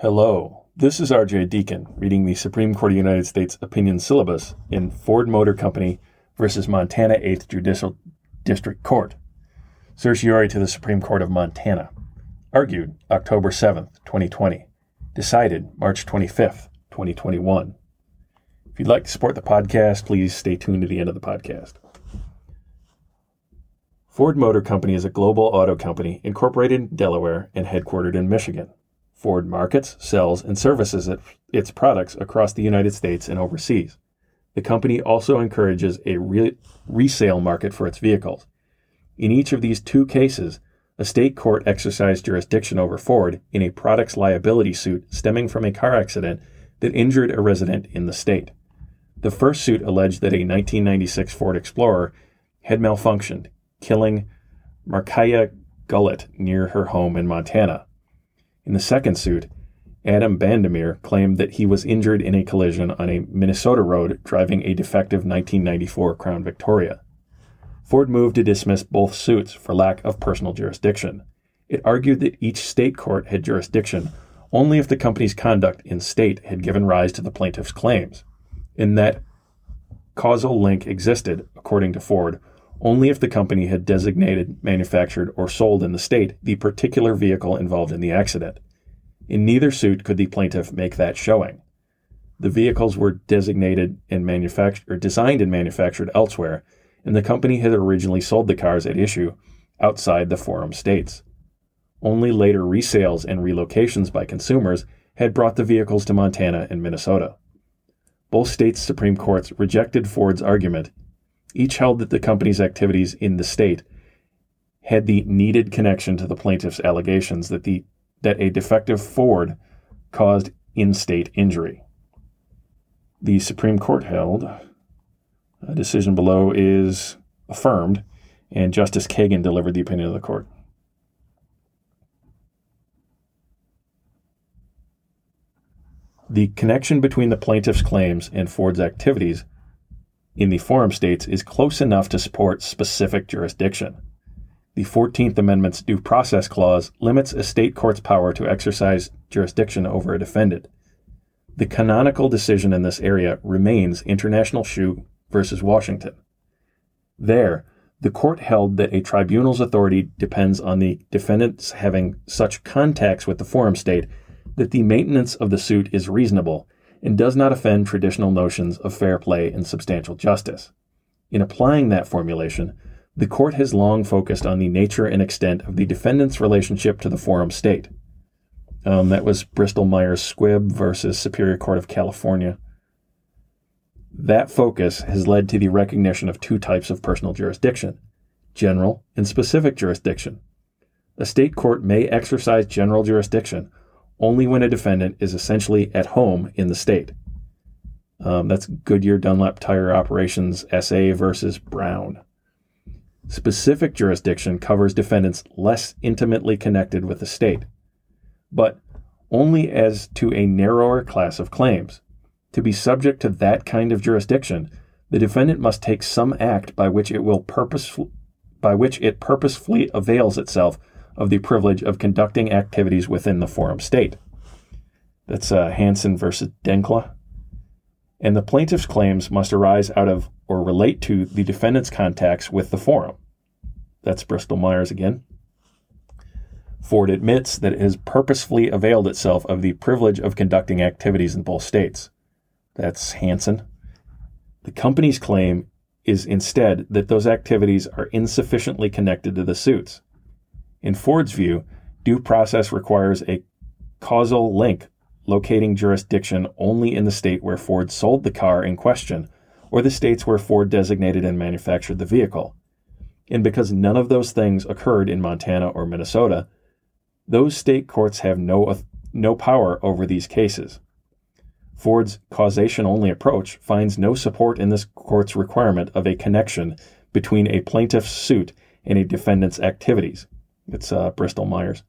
Hello, this is R.J. Deacon reading the Supreme Court of the United States opinion syllabus in Ford Motor Company versus Montana 8th Judicial District Court, certiorari to the Supreme Court of Montana, argued October 7th, 2020, decided March 25th, 2021. If you'd like to support the podcast, please stay tuned to the end of the podcast. Ford Motor Company is a global auto company incorporated in Delaware and headquartered in Michigan. Ford markets, sells, and services its products across the United States and overseas. The company also encourages a resale market for its vehicles. In each of these two cases, a state court exercised jurisdiction over Ford in a products liability suit stemming from a car accident that injured a resident in the state. The first suit alleged that a 1996 Ford Explorer had malfunctioned, killing Markaya Gullett near her home in Montana. In the second suit, Adam Bandemere claimed that he was injured in a collision on a Minnesota road driving a defective 1994 Crown Victoria. Ford moved to dismiss both suits for lack of personal jurisdiction. It argued that each state court had jurisdiction only if the company's conduct in state had given rise to the plaintiff's claims, and that causal link existed, according to Ford, only if the company had designated, manufactured, or sold in the state the particular vehicle involved in the accident. In neither suit could the plaintiff make that showing. The vehicles were designated and manufactured, or designed and manufactured elsewhere, and the company had originally sold the cars at issue outside the forum states. Only later resales and relocations by consumers had brought the vehicles to Montana and Minnesota. Both states' Supreme Courts rejected Ford's argument. Each held that the company's activities in the state had the needed connection to the plaintiff's allegations that a defective Ford caused in-state injury. The Supreme Court held, a decision below is affirmed, and Justice Kagan delivered the opinion of the court. The connection between the plaintiff's claims and Ford's activities in the forum states is close enough to support specific jurisdiction. The 14th Amendment's Due Process Clause limits a state court's power to exercise jurisdiction over a defendant. The canonical decision in this area remains International Shoe versus Washington. There, the court held that a tribunal's authority depends on the defendants having such contacts with the forum state that the maintenance of the suit is reasonable and does not offend traditional notions of fair play and substantial justice. In applying that formulation, the court has long focused on the nature and extent of the defendant's relationship to the forum state. That was Bristol Myers Squibb versus Superior Court of California. That focus has led to the recognition of two types of personal jurisdiction, general and specific jurisdiction. A state court may exercise general jurisdiction only when a defendant is essentially at home in the state. That's Goodyear Dunlap tire operations S.A. versus brown. Specific jurisdiction covers defendants less intimately connected with the state, but only as to a narrower class of claims. To be subject to that kind of jurisdiction, the defendant must take some act by which it purposefully avails itself of the privilege of conducting activities within the forum state. That's Hansen versus Denkla. And the plaintiff's claims must arise out of or relate to the defendant's contacts with the forum. That's Bristol Myers again. Ford admits that it has purposefully availed itself of the privilege of conducting activities in both states. That's Hansen. The company's claim is instead that those activities are insufficiently connected to the suits. In Ford's view, due process requires a causal link locating jurisdiction only in the state where Ford sold the car in question or the states where Ford designated and manufactured the vehicle. And because none of those things occurred in Montana or Minnesota, those state courts have no power over these cases. Ford's causation-only approach finds no support in this court's requirement of a connection between a plaintiff's suit and a defendant's activities. It's Bristol Myers.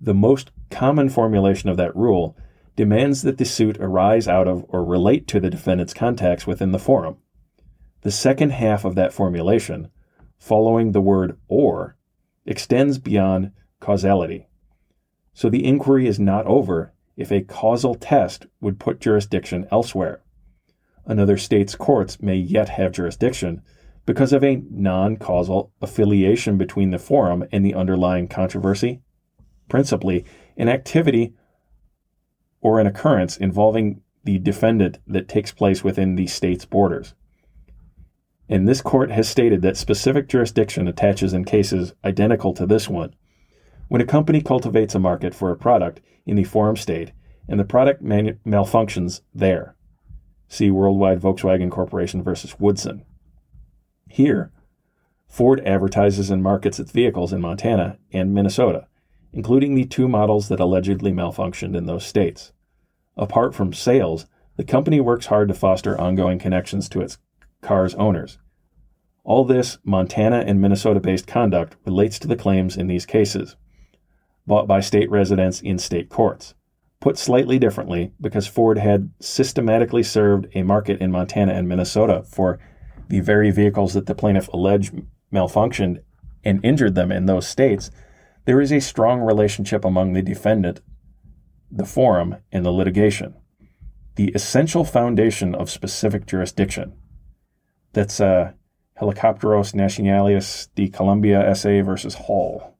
The most common formulation of that rule demands that the suit arise out of or relate to the defendant's contacts within the forum. The second half of that formulation, following the word or, extends beyond causality. So the inquiry is not over if a causal test would put jurisdiction elsewhere. Another state's courts may yet have jurisdiction because of a non-causal affiliation between the forum and the underlying controversy, principally an activity or an occurrence involving the defendant that takes place within the state's borders. And this court has stated that specific jurisdiction attaches in cases identical to this one. When a company cultivates a market for a product in the forum state and the product malfunctions there, see Worldwide Volkswagen Corporation versus Woodson. Here, Ford advertises and markets its vehicles in Montana and Minnesota, including the two models that allegedly malfunctioned in those states. Apart from sales, the company works hard to foster ongoing connections to its car's owners. All this Montana and Minnesota-based conduct relates to the claims in these cases, bought by state residents in state courts. Put slightly differently, because Ford had systematically served a market in Montana and Minnesota for the very vehicles that the plaintiff alleged malfunctioned and injured them in those states, there is a strong relationship among the defendant, the forum, and the litigation. The essential foundation of specific jurisdiction. That's Helicopteros Nacionales de Colombia S.A. versus Hall.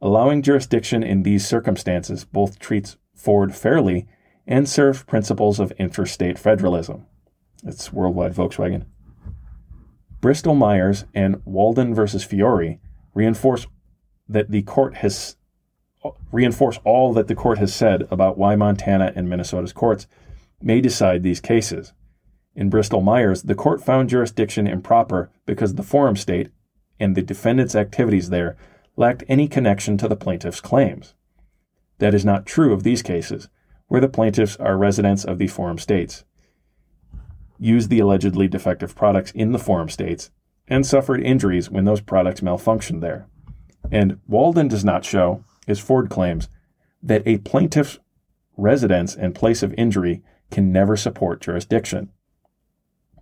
Allowing jurisdiction in these circumstances both treats Ford fairly and serves principles of interstate federalism. That's Worldwide Volkswagen. Bristol Myers and Walden v. Fiore reinforce that the court has reinforce all that the court has said about why Montana and Minnesota's courts may decide these cases. In Bristol-Myers, the court found jurisdiction improper because the forum state and the defendant's activities there lacked any connection to the plaintiff's claims. That is not true of these cases, where the plaintiffs are residents of the forum states, used the allegedly defective products in the forum states, and suffered injuries when those products malfunctioned there. And Walden does not show, as Ford claims, that a plaintiff's residence and place of injury can never support jurisdiction.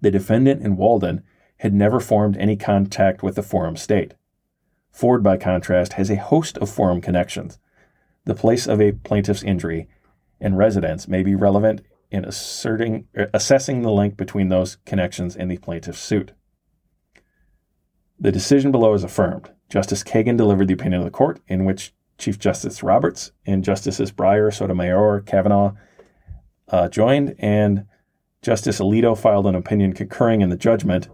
The defendant in Walden had never formed any contact with the forum state. Ford, by contrast, has a host of forum connections. The place of a plaintiff's injury and residence may be relevant in assessing the link between those connections and the plaintiff's suit. The decision below is affirmed. Justice Kagan delivered the opinion of the court in which Chief Justice Roberts and Justices Breyer, Sotomayor, Kavanaugh joined, and Justice Alito filed an opinion concurring in the judgment.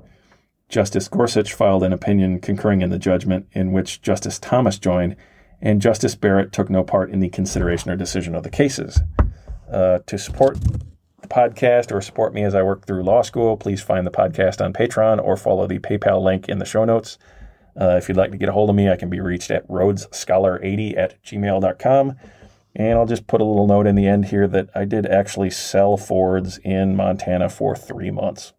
Justice Gorsuch filed an opinion concurring in the judgment in which Justice Thomas joined, and Justice Barrett took no part in the consideration or decision of the cases. To support the podcast or support me as I work through law school, please find the podcast on Patreon or follow the PayPal link in the show notes. If you'd like to get a hold of me, I can be reached at RhodesScholar80@gmail.com. And I'll just put a little note in the end here that I did actually sell Fords in Montana for 3 months.